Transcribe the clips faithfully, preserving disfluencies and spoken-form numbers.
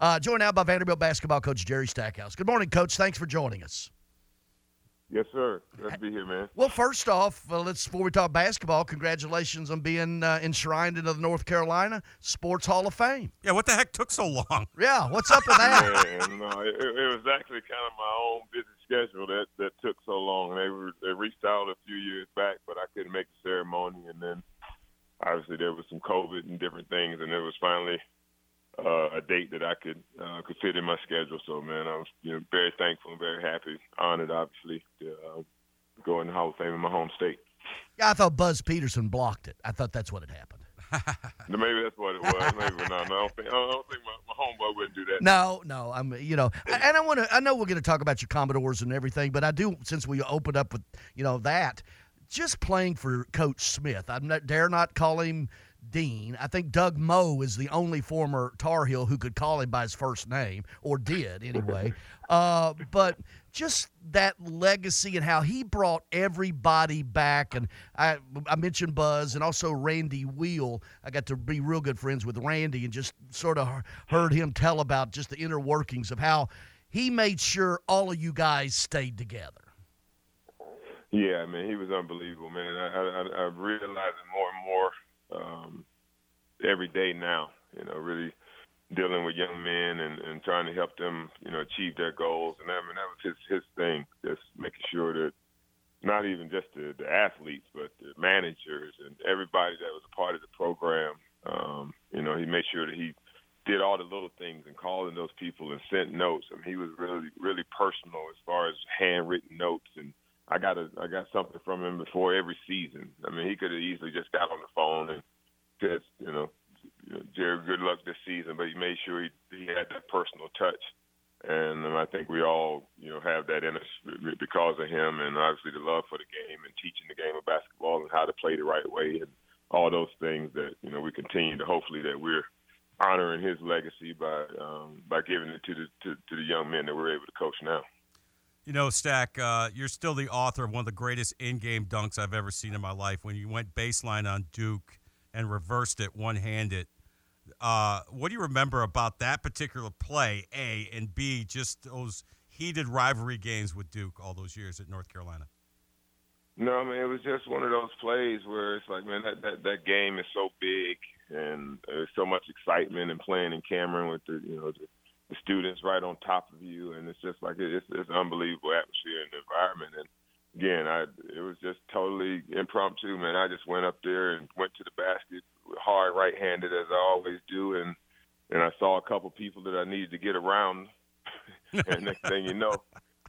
Uh, joined now by Vanderbilt basketball coach Jerry Stackhouse. Good morning, Coach. Thanks for joining us. Yes, sir. Glad to be here, man. Well, first off, uh, let's before we talk basketball, congratulations on being uh, enshrined into the North Carolina Sports Hall of Fame. Yeah, what the heck took so long? Yeah, what's up with that? Man, no, it, it was actually kind of my own busy schedule that, that took so long. They were, they reached out a few years back, but I couldn't make the ceremony, and then obviously there was some COVID and different things, and it was finally uh, a date that I could uh, could fit in my schedule. So, man, I was you know, very thankful and very happy, honored, obviously, to uh, go in the Hall of Fame in my home state. Yeah, I thought Buzz Peterson blocked it. I thought that's what had happened. Maybe that's what it was. Maybe no, no, I don't think, I don't think my, my homeboy wouldn't do that. No, no, I'm you know, and I want to. I know we're going to talk about your Commodores and everything, but I do since we opened up with you know that. Just playing for Coach Smith. I dare not call him Dean. I think Doug Moe is the only former Tar Heel who could call him by his first name, or did anyway. uh, but just that legacy and how he brought everybody back. And I, I mentioned Buzz and also Randy Wheel. I got to be real good friends with Randy and just sort of heard him tell about just the inner workings of how he made sure all of you guys stayed together. Yeah, man, he was unbelievable, man. I, I, I realize it more and more um, every day now, you know, really dealing with young men and, and trying to help them, you know, achieve their goals. And, I mean, that was his, his thing, just making sure that not even just the, the athletes but the managers and everybody that was a part of the program, um, you know, he made sure that he did all the little things and calling those people and sent notes. I mean, he was really, really personal as far as handwritten notes, and I got a, I got something from him before every season. I mean, he could have easily just got on the phone and said, you know, Jerry, good luck this season. But he made sure he, he had that personal touch. And I think we all, you know, have that in us because of him and obviously the love for the game and teaching the game of basketball and how to play the right way and all those things that, you know, we continue to hopefully that we're honoring his legacy by um, by giving it to the to, to the young men that we're able to coach now. You know, Stack, uh, you're still the author of one of the greatest in-game dunks I've ever seen in my life when you went baseline on Duke and reversed it one-handed. Uh, what do you remember about that particular play, A, and B, just those heated rivalry games with Duke all those years at North Carolina? No, I mean, it was just one of those plays where it's like, man, that, that, that game is so big and there's so much excitement and playing in Cameron with the, you know, the, the students right on top of you, and it's just like it's, it's an unbelievable atmosphere and environment. And again, I it was just totally impromptu, man. I just went up there and went to the basket hard, right-handed as I always do, and and I saw a couple people that I needed to get around. And next thing you know,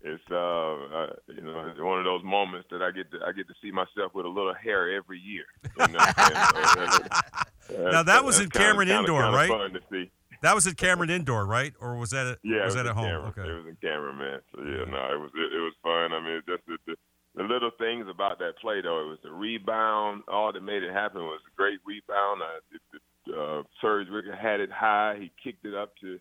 it's uh, uh you know it's one of those moments that I get to I get to see myself with a little hair every year. You know? and, now that was in Cameron Indoor, right? Fun to see. That was at Cameron Indoor, right? Or was that at, yeah, was that at home? Cameron. Okay. It was in Cameron, man. So, yeah, no, it was it, it was fun. I mean, just the, the, the little things about that play, though. It was the rebound. All that made it happen was a great rebound. Uh, uh, Serge had it high. He kicked it up to,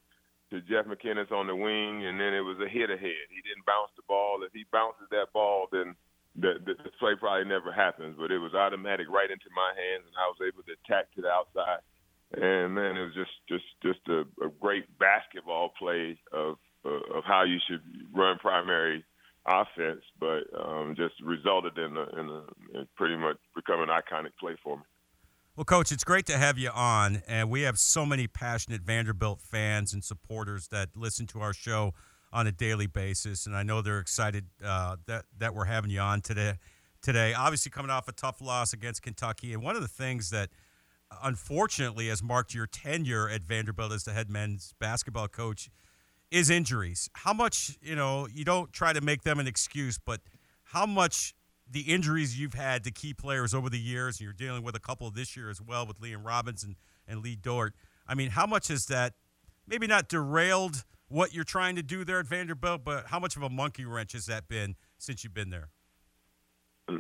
to Jeff McKinnis on the wing, and then it was a hit ahead. He didn't bounce the ball. If he bounces that ball, then the, the, the play probably never happens. But it was automatic right into my hands, and I was able to attack to the outside. And, man, it was just just, just a, a great basketball play of uh, of how you should run primary offense, but um, just resulted in a, in, a, in pretty much becoming an iconic play for me. Well, Coach, it's great to have you on, and we have so many passionate Vanderbilt fans and supporters that listen to our show on a daily basis, and I know they're excited uh, that, that we're having you on today. today. Obviously coming off a tough loss against Kentucky, and one of the things that unfortunately has marked your tenure at Vanderbilt as the head men's basketball coach is injuries. How much, you know, you don't try to make them an excuse, but how much the injuries you've had to key players over the years, and you're dealing with a couple this year as well with Liam Robinson and Lee Dort. I mean, how much has that maybe not derailed what you're trying to do there at Vanderbilt, but how much of a monkey wrench has that been since you've been there?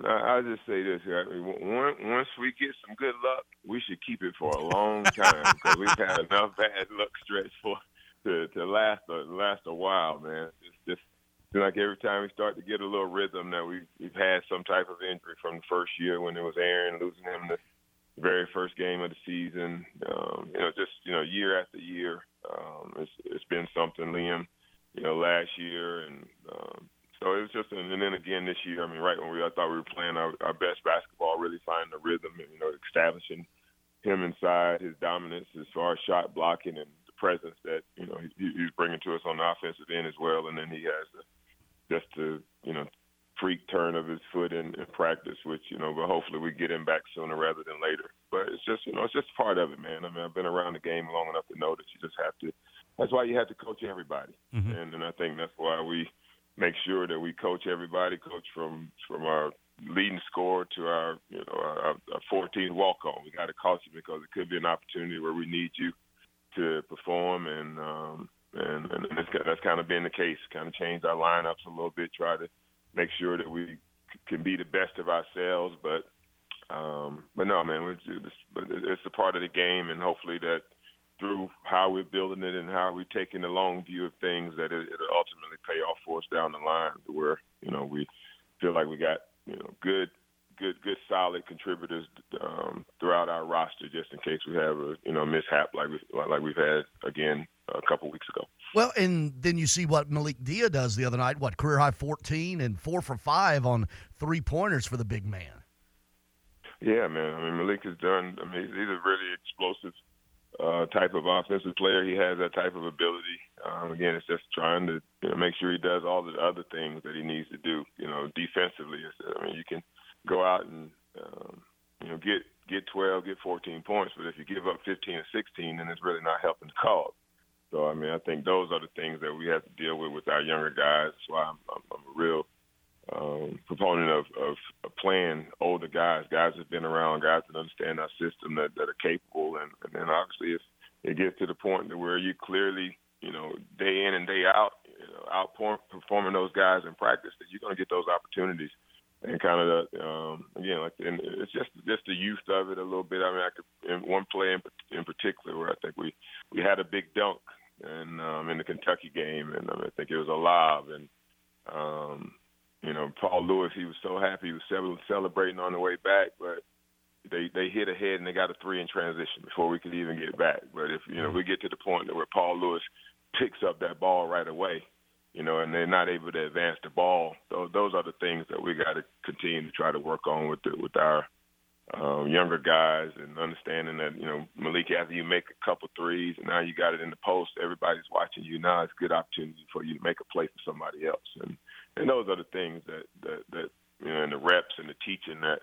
I'll just say this here. I mean, once we get some good luck, we should keep it for a long time because we've had enough bad luck stretch for to, to last a, last a while, man. It's just it's like every time we start to get a little rhythm that we've, we've had some type of injury from the first year when it was Aaron, losing him the very first game of the season. Um, you know, just, you know, year after year, um, it's it's been something, Liam, you know, last year. And um, so it was just – and then again this year, I mean, right when we I thought we were playing our, our best basketball, really finding the rhythm and, you know, establishing him inside, his dominance as far as shot blocking and the presence that, you know, he, he's bringing to us on the offensive end as well. And then he has the, just the, you know, freak turn of his foot in, in practice, which, you know, but hopefully we get him back sooner rather than later. But it's just, you know, it's just part of it, man. I mean, I've been around the game long enough to know that you just have to – that's why you have to coach everybody. Mm-hmm. And, and I think that's why we make sure that we coach everybody, coach from, from our – leading scorer to our, you know, our, our fourteenth walk-on. We got to coach you because it could be an opportunity where we need you to perform, and um, and, and that's, that's kind of been the case. Kind of changed our lineups a little bit, try to make sure that we can be the best of ourselves. But um, but no, man, it's, it's a part of the game, and hopefully that through how we're building it and how we're taking the long view of things, that it, it'll ultimately pay off for us down the line, where, you know, we feel like we got, you know, good, good, good, solid contributors um, throughout our roster, just in case we have a, you know, mishap like we, like we've had again a couple weeks ago. Well, and then you see what Malik Dia does the other night. What, career high fourteen and four for five on three pointers for the big man. Yeah, man. I mean, Malik has done. I mean, he's a really explosive uh, type of offensive player. He has that type of ability. Um, again, it's just trying to, you know, make sure he does all the other things that he needs to do, you know, defensively. It's, I mean, you can go out and, um, you know, get get twelve, get fourteen points, but if you give up fifteen or sixteen, then it's really not helping the cause. So, I mean, I think those are the things that we have to deal with with our younger guys. That's why I'm, I'm, I'm a real um, proponent of, of, of playing older guys, guys that have been around, guys that understand our system, that, that are capable. And, and then, obviously, if it gets to the point where you clearly – you know, day in and day out, you know, outperforming those guys in practice, that you're going to get those opportunities. And kind of, the, um, again, like, and it's just just the youth of it a little bit. I mean, I could, in one play in, in particular where I think we, we had a big dunk and um, in the Kentucky game, and I, mean, I think it was alive. And, um, you know, Paul Lewis, he was so happy. He was celebrating on the way back, but They they hit ahead and they got a three in transition before we could even get back. But if, you know, we get to the point where Paul Lewis picks up that ball right away, you know, and they're not able to advance the ball, those those are the things that we got to continue to try to work on with the, with our um, younger guys, and understanding that, you know, Malik, after you make a couple threes and now you got it in the post, everybody's watching you now. It's a good opportunity for you to make a play for somebody else, and and those are the things that that, that you know, and the reps and the teaching that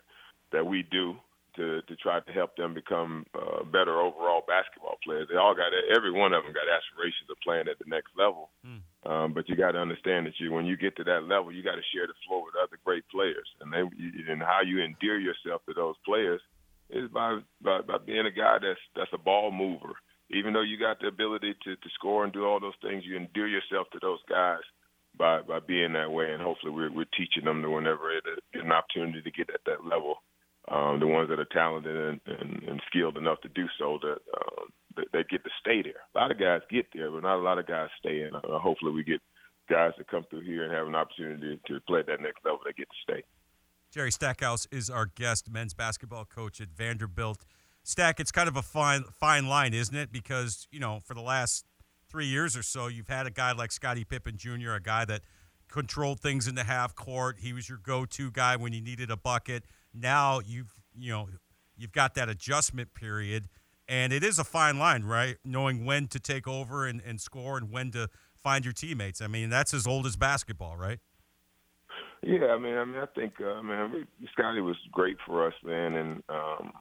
that we do. To, to try to help them become uh, better overall basketball players. They all got – every one of them got aspirations of playing at the next level. Mm. Um, but you got to understand that you, when you get to that level, you got to share the floor with other great players. And they, and how you endear yourself to those players is by, by, by being a guy that's, that's a ball mover. Even though you got the ability to, to score and do all those things, you endear yourself to those guys by, by being that way. And hopefully we're, we're teaching them to, whenever it is an opportunity to get at that level, Um, the ones that are talented and, and, and skilled enough to do so, that uh, they, they get to stay there. A lot of guys get there, but not a lot of guys stay. And uh, hopefully we get guys that come through here and have an opportunity to play at that next level that get to stay. Jerry Stackhouse is our guest, men's basketball coach at Vanderbilt. Stack, it's kind of a fine, fine line, isn't it? Because, you know, for the last three years or so, you've had a guy like Scottie Pippen Junior, a guy that controlled things in the half court. He was your go-to guy when you needed a bucket. Now you've, you know, you've got that adjustment period, and it is a fine line, right? Knowing when to take over and, and score and when to find your teammates. I mean, that's as old as basketball, right? Yeah, I mean, I mean, I think, uh, man, Scottie was great for us, man, and um,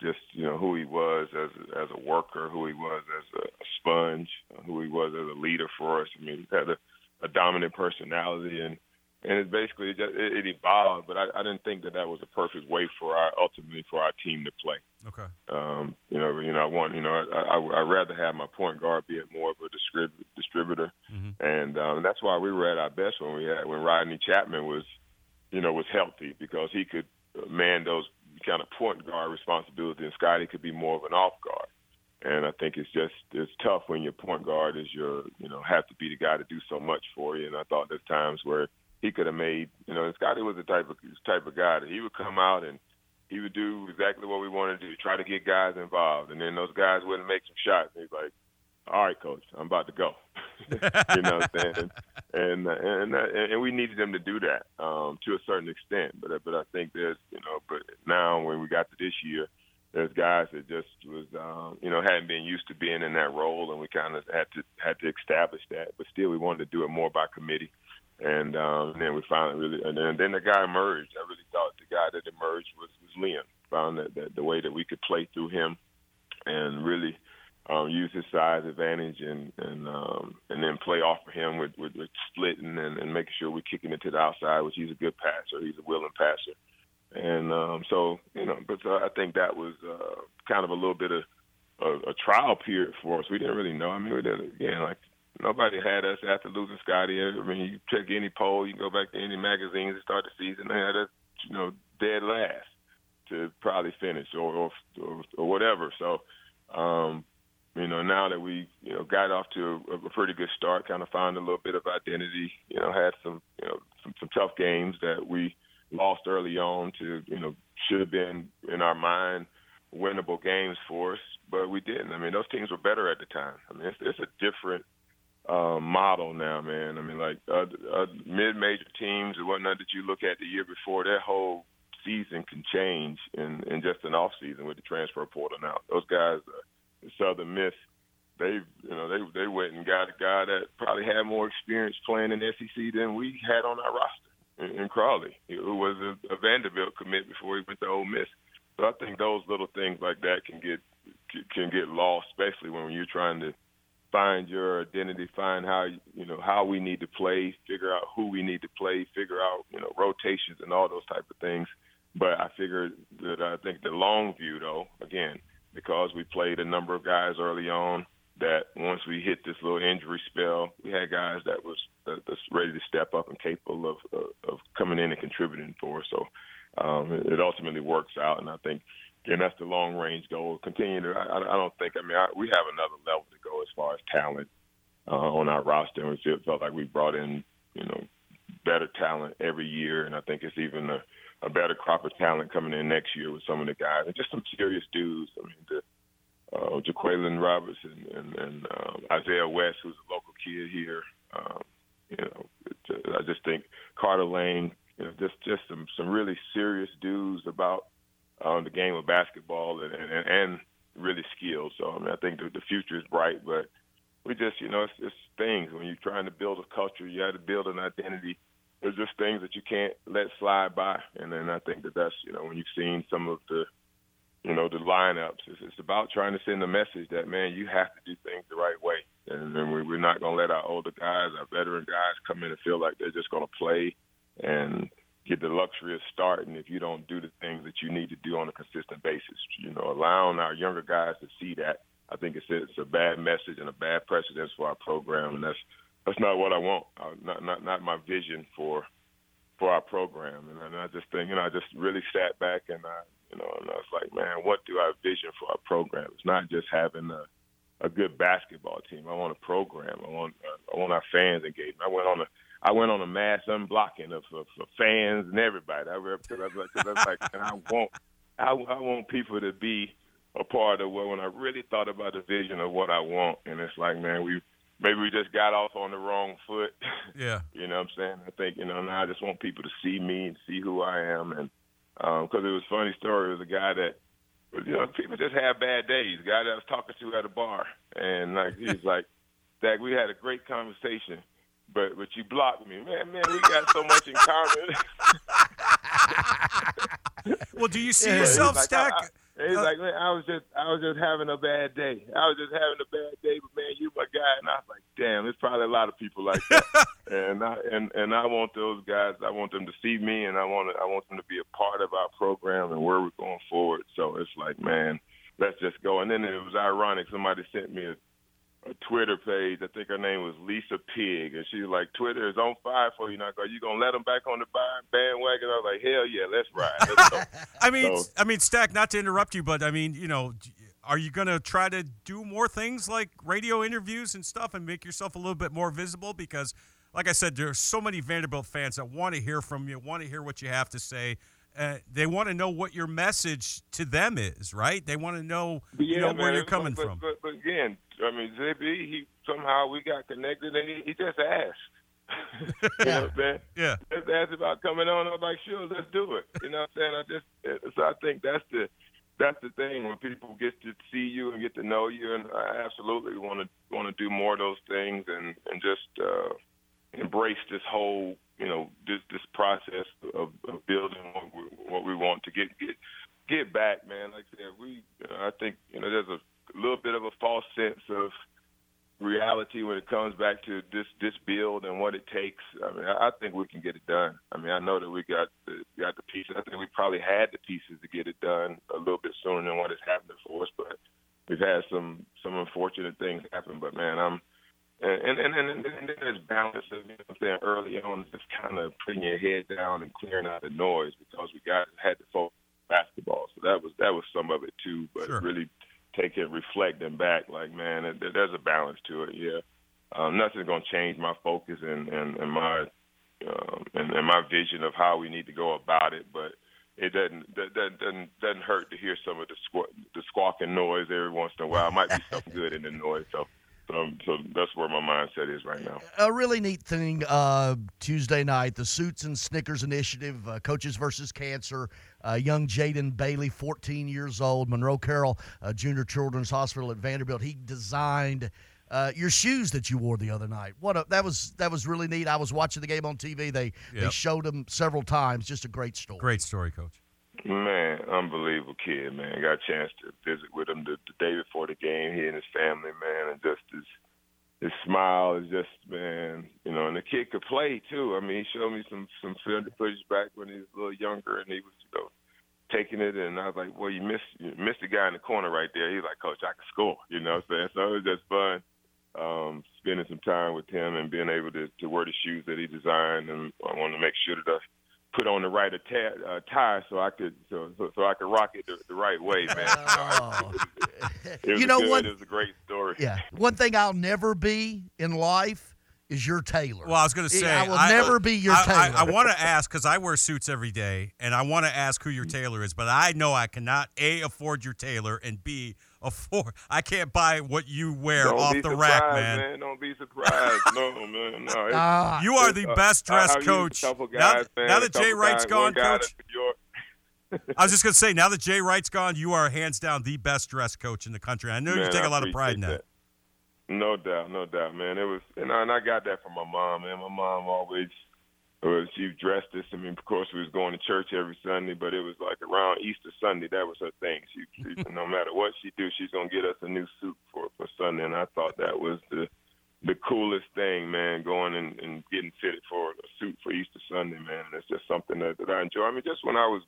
just, you know, who he was as a, as a worker, who he was as a sponge, who he was as a leader for us. I mean, he had a, a dominant personality, and And it's basically just, it evolved, but I, I didn't think that that was the perfect way for our ultimately for our team to play. Okay. Um, you know, you know, I want, you know, I, I I'd rather have my point guard be more of a distrib- distributor, mm-hmm. and um, that's why we were at our best when we had when Rodney Chapman was, you know, was healthy, because he could man those kind of point guard responsibilities, and Scottie could be more of an off guard. And I think it's just it's tough when your point guard is your, you know, have to be the guy to do so much for you. And I thought there's times where he could have made, you know, Scottie was the type of type of guy that he would come out and he would do exactly what we wanted to do, try to get guys involved. And then those guys wouldn't make some shots. And he's like, all right, coach, I'm about to go. You know what I'm saying? And, and, and, and we needed them to do that um, to a certain extent. But, but I think there's, you know, but now when we got to this year, there's guys that just was, um, you know, hadn't been used to being in that role, and we kind of had to had to establish that. But still, we wanted to do it more by committee. And, um, and then we finally really, and then, and then the guy emerged. I really thought the guy that emerged was, was Liam. Found that, that the way that we could play through him and really um, use his size advantage and and, um, and then play off of him with, with, with splitting and, and making sure we're kicking it to the outside, which he's a good passer. He's a willing passer. And um, so, you know, but uh, I think that was uh, kind of a little bit of a, a trial period for us. We didn't really know. I mean, we didn't, again, like, nobody had us after losing Scottie. I mean, you check any poll, you can go back to any magazines and start the season, they had us, you know, dead last to probably finish or or, or, or whatever. So, um, you know, now that we, you know, got off to a, a pretty good start, kind of found a little bit of identity, you know, had some, you know, some, some tough games that we lost early on to, you know, should have been in our mind winnable games for us, but we didn't. I mean, those teams were better at the time. I mean, it's, it's a different uh, model now, man. I mean, like uh, uh, mid-major teams, or whatnot that you look at the year before, that whole season can change in, in just an off season with the transfer portal. Now those guys, uh, Southern Miss, they you know they they went and got a guy that probably had more experience playing in the S E C than we had on our roster in, in Crawley, who was a, a Vanderbilt commit before he went to Ole Miss. So I think those little things like that can get can get lost, especially when you're trying to find your identity, find how you know how we need to play, figure out who we need to play, figure out you know rotations and all those type of things. But I figured that I think the long view, though, again, because we played a number of guys early on, that once we hit this little injury spell, we had guys that was, that was ready to step up and capable of uh, of coming in and contributing for us. So um, it ultimately works out, and I think, again, that's the long-range goal. Continue to, I, I don't think, I mean, I, we have another level to go as far as talent uh, on our roster, and we felt like we brought in, you know, better talent every year, and I think it's even a, a better crop of talent coming in next year with some of the guys and just some serious dudes. I mean, the, uh, Jaquelin Robinson and, and um, Isaiah West, who's a local kid here. Um, you know, it, uh, I just think Carter Lane, you know, just, just some, some really serious dudes about um, the game of basketball and, and, and really skilled. So, I mean, I think the, the future is bright, but we just, you know, it's, it's things. When you're trying to build a culture, you have to build an identity. There's just things that you can't let slide by. And then I think that that's, you know, when you've seen some of the, you know, the lineups, it's, it's about trying to send a message that, man, you have to do things the right way. And, and we, we're not going to let our older guys, our veteran guys come in and feel like they're just going to play and get the luxury of starting if you don't do the things that you need to do on a consistent basis. You know, allowing our younger guys to see that, I think it's, it's a bad message and a bad precedent for our program. And that's, That's not what I want. Uh, not, not, not my vision for, for our program. And, and I just think, you know, I just really sat back and I, you know, and I was like, man, what do I vision for our program? It's not just having a, a good basketball team. I want a program. I want, uh, I want our fans engaged. I went on a, I went on a mass unblocking of, of, of fans and everybody. I was like, I was like, and I want, I, I want people to be a part of what. When I really thought about the vision of what I want, and it's like, man, we. Maybe we just got off on the wrong foot. Yeah. You know what I'm saying? I think, you know, now I just want people to see me and see who I am. And because um, it was a funny story. It was a guy that, you know, people just have bad days. A guy that I was talking to at a bar. And like he's like, Zach, we had a great conversation, but but you blocked me. Man, man, we got so much in common. Well, do you see yeah, yourself, Stack? Like, It's uh, like, man, I was just, I was just having a bad day. I was just having a bad day, but man, you my guy, and I was like, damn, there's probably a lot of people like that. and I and, and I want those guys. I want them to see me, and I want I want them to be a part of our program and where we're going forward. So it's like, man, let's just go. And then it was ironic. Somebody sent me a, a Twitter page. I think her name was Lisa Pig, and she was like, Twitter is on fire for you. Now, are you gonna let them back on the bandwagon? I was like, hell yeah, let's ride. Let's go. I mean, so, I mean, Stack. Not to interrupt you, but I mean, you know, are you going to try to do more things like radio interviews and stuff, and make yourself a little bit more visible? Because, like I said, there are so many Vanderbilt fans that want to hear from you, want to hear what you have to say. Uh, they want to know what your message to them is, right? They want to know, yeah, you know man, where you're coming but, but, from. But, but again, I mean, J B, he somehow we got connected, and he, he just asked. you know what I'm saying? Yeah. Just asked about coming on. I was like, sure, let's do it. You know what I'm saying? I just so I think that's the that's the thing when people get to see you and get to know you, and I absolutely want to want to do more of those things and and just uh, embrace this whole you know this this process of, of building what we, what we want to get get get back, man. Like I said, we I think you know there's a a little bit of a false sense of reality when it comes back to this this build and what it takes. I mean, I think we can get it done. I mean, I know that we got the, got the pieces. I think we probably had the pieces to get it done a little bit sooner than what is happening for us, but we've had some, some unfortunate things happen. But, man, I'm – and and and then there's balance of, you know what I'm saying, early on, just kind of putting your head down and clearing out the noise because we got had to focus on basketball. So that was, that was some of it, too, but sure. really – take it, reflecting back, like, man, there's a balance to it, yeah. Um, nothing's going to change my focus and, and, and my um, and, and my vision of how we need to go about it, but it doesn't that, that doesn't, doesn't hurt to hear some of the, squ- the squawking noise every once in a while. It might be something good in the noise, so Um, so that's where my mindset is right now. A really neat thing uh, Tuesday night, the Suits and Snickers Initiative, uh, Coaches versus Cancer, uh, young Jaden Bailey, fourteen years old, Monroe Carroll uh, Junior Children's Hospital at Vanderbilt. He designed uh, your shoes that you wore the other night. What a, that was that was really neat. I was watching the game on T V. They, yep. they showed them several times. Just a great story. Great story, Coach. Man, unbelievable kid, man. Got a chance to visit with him the, the day before the game, he and his family, man, and just his, his smile is just, man, you know, and the kid could play, too. I mean, he showed me some, some film footage back when he was a little younger, and he was, you know, taking it, and I was like, well, you missed, you missed the guy in the corner right there. He was like, Coach, I can score, you know what I'm saying? So it was just fun um, spending some time with him and being able to, to wear the shoes that he designed, and I wanted to make sure that I put on the right atta- uh, tie so I could so, so, so I could rock it the, the right way, man. Oh. it was you know good. One, it was a great story. Yeah, one thing I'll never be in life is your tailor. Well, I was going to say I will I, never be your I, tailor. I, I, I want to ask because I wear suits every day, and I want to ask who your tailor is, but I know I cannot a afford your tailor and b afford I can't buy what you wear Don't off the rack, man. man. Don't be surprised. No, man. No. It's, uh, you are the uh, best dressed coach. Now, guys, now that Jay Wright's guys, gone, Coach. I was just going to say, now that Jay Wright's gone, you are hands down the best dressed coach in the country. I know man, you take I a lot of pride in that. that. No doubt, no doubt, man. It was, and I, and I got that from my mom, man. My mom always, she dressed us. I mean, of course, we was going to church every Sunday, but it was like around Easter Sunday. That was her thing. She, she no matter what she do, she's gonna get us a new suit for for Sunday. And I thought that was the the coolest thing, man. Going and, and getting fitted for a suit for Easter Sunday, man. And it's just something that, that I enjoy. I mean, just when I was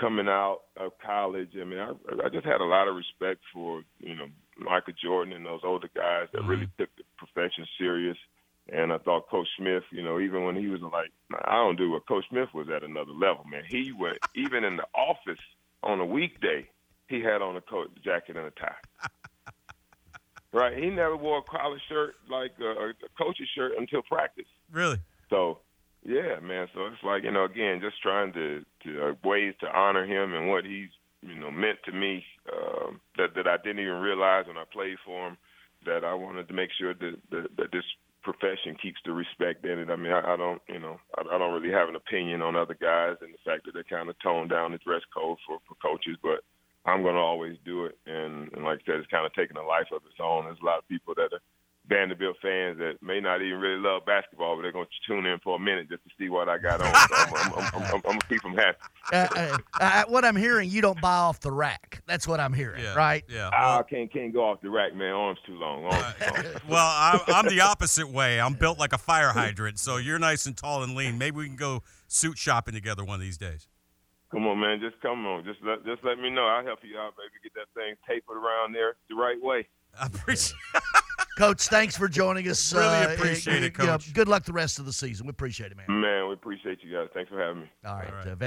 coming out of college, I mean, I, I just had a lot of respect for you know Michael Jordan and those older guys that really took the profession serious. And I thought Coach Smith, you know, even when he was like, I don't do what Coach Smith was at another level, man. He went, even in the office on a weekday, he had on a coat, jacket, and a tie. Right? He never wore a collar shirt, like a, a coach's shirt, until practice. Really? So, yeah, man. So it's like, you know, again, just trying to, to uh, ways to honor him and what he's, you know, meant to me uh, that, that I didn't even realize when I played for him, that I wanted to make sure that, that, that this profession keeps the respect in it. I mean, I, I don't, you know, I, I don't really have an opinion on other guys and the fact that they kind of toned down the dress code for, for coaches, but I'm going to always do it. And, and like I said, it's kind of taking a life of its own. There's a lot of people that are Vanderbilt fans that may not even really love basketball, but they're going to tune in for a minute just to see what I got on. So I'm, I'm, I'm, I'm, I'm, I'm going to keep them happy. uh, uh, uh, what I'm hearing, you don't buy off the rack. That's what I'm hearing, yeah, right? Yeah. I can't, can't go off the rack, man. Arms too long. Arms too long. Well, I, I'm the opposite way. I'm built like a fire hydrant, so you're nice and tall and lean. Maybe we can go suit shopping together one of these days. Come on, man. Just come on. Just let, just let me know. I'll help you out, baby. Get that thing tapered around there the right way. I appreciate it. Coach, thanks for joining us. Really appreciate uh, it, Coach. You know, good luck the rest of the season. We appreciate it, man. Man, we appreciate you guys. Thanks for having me. All right. All right. Uh,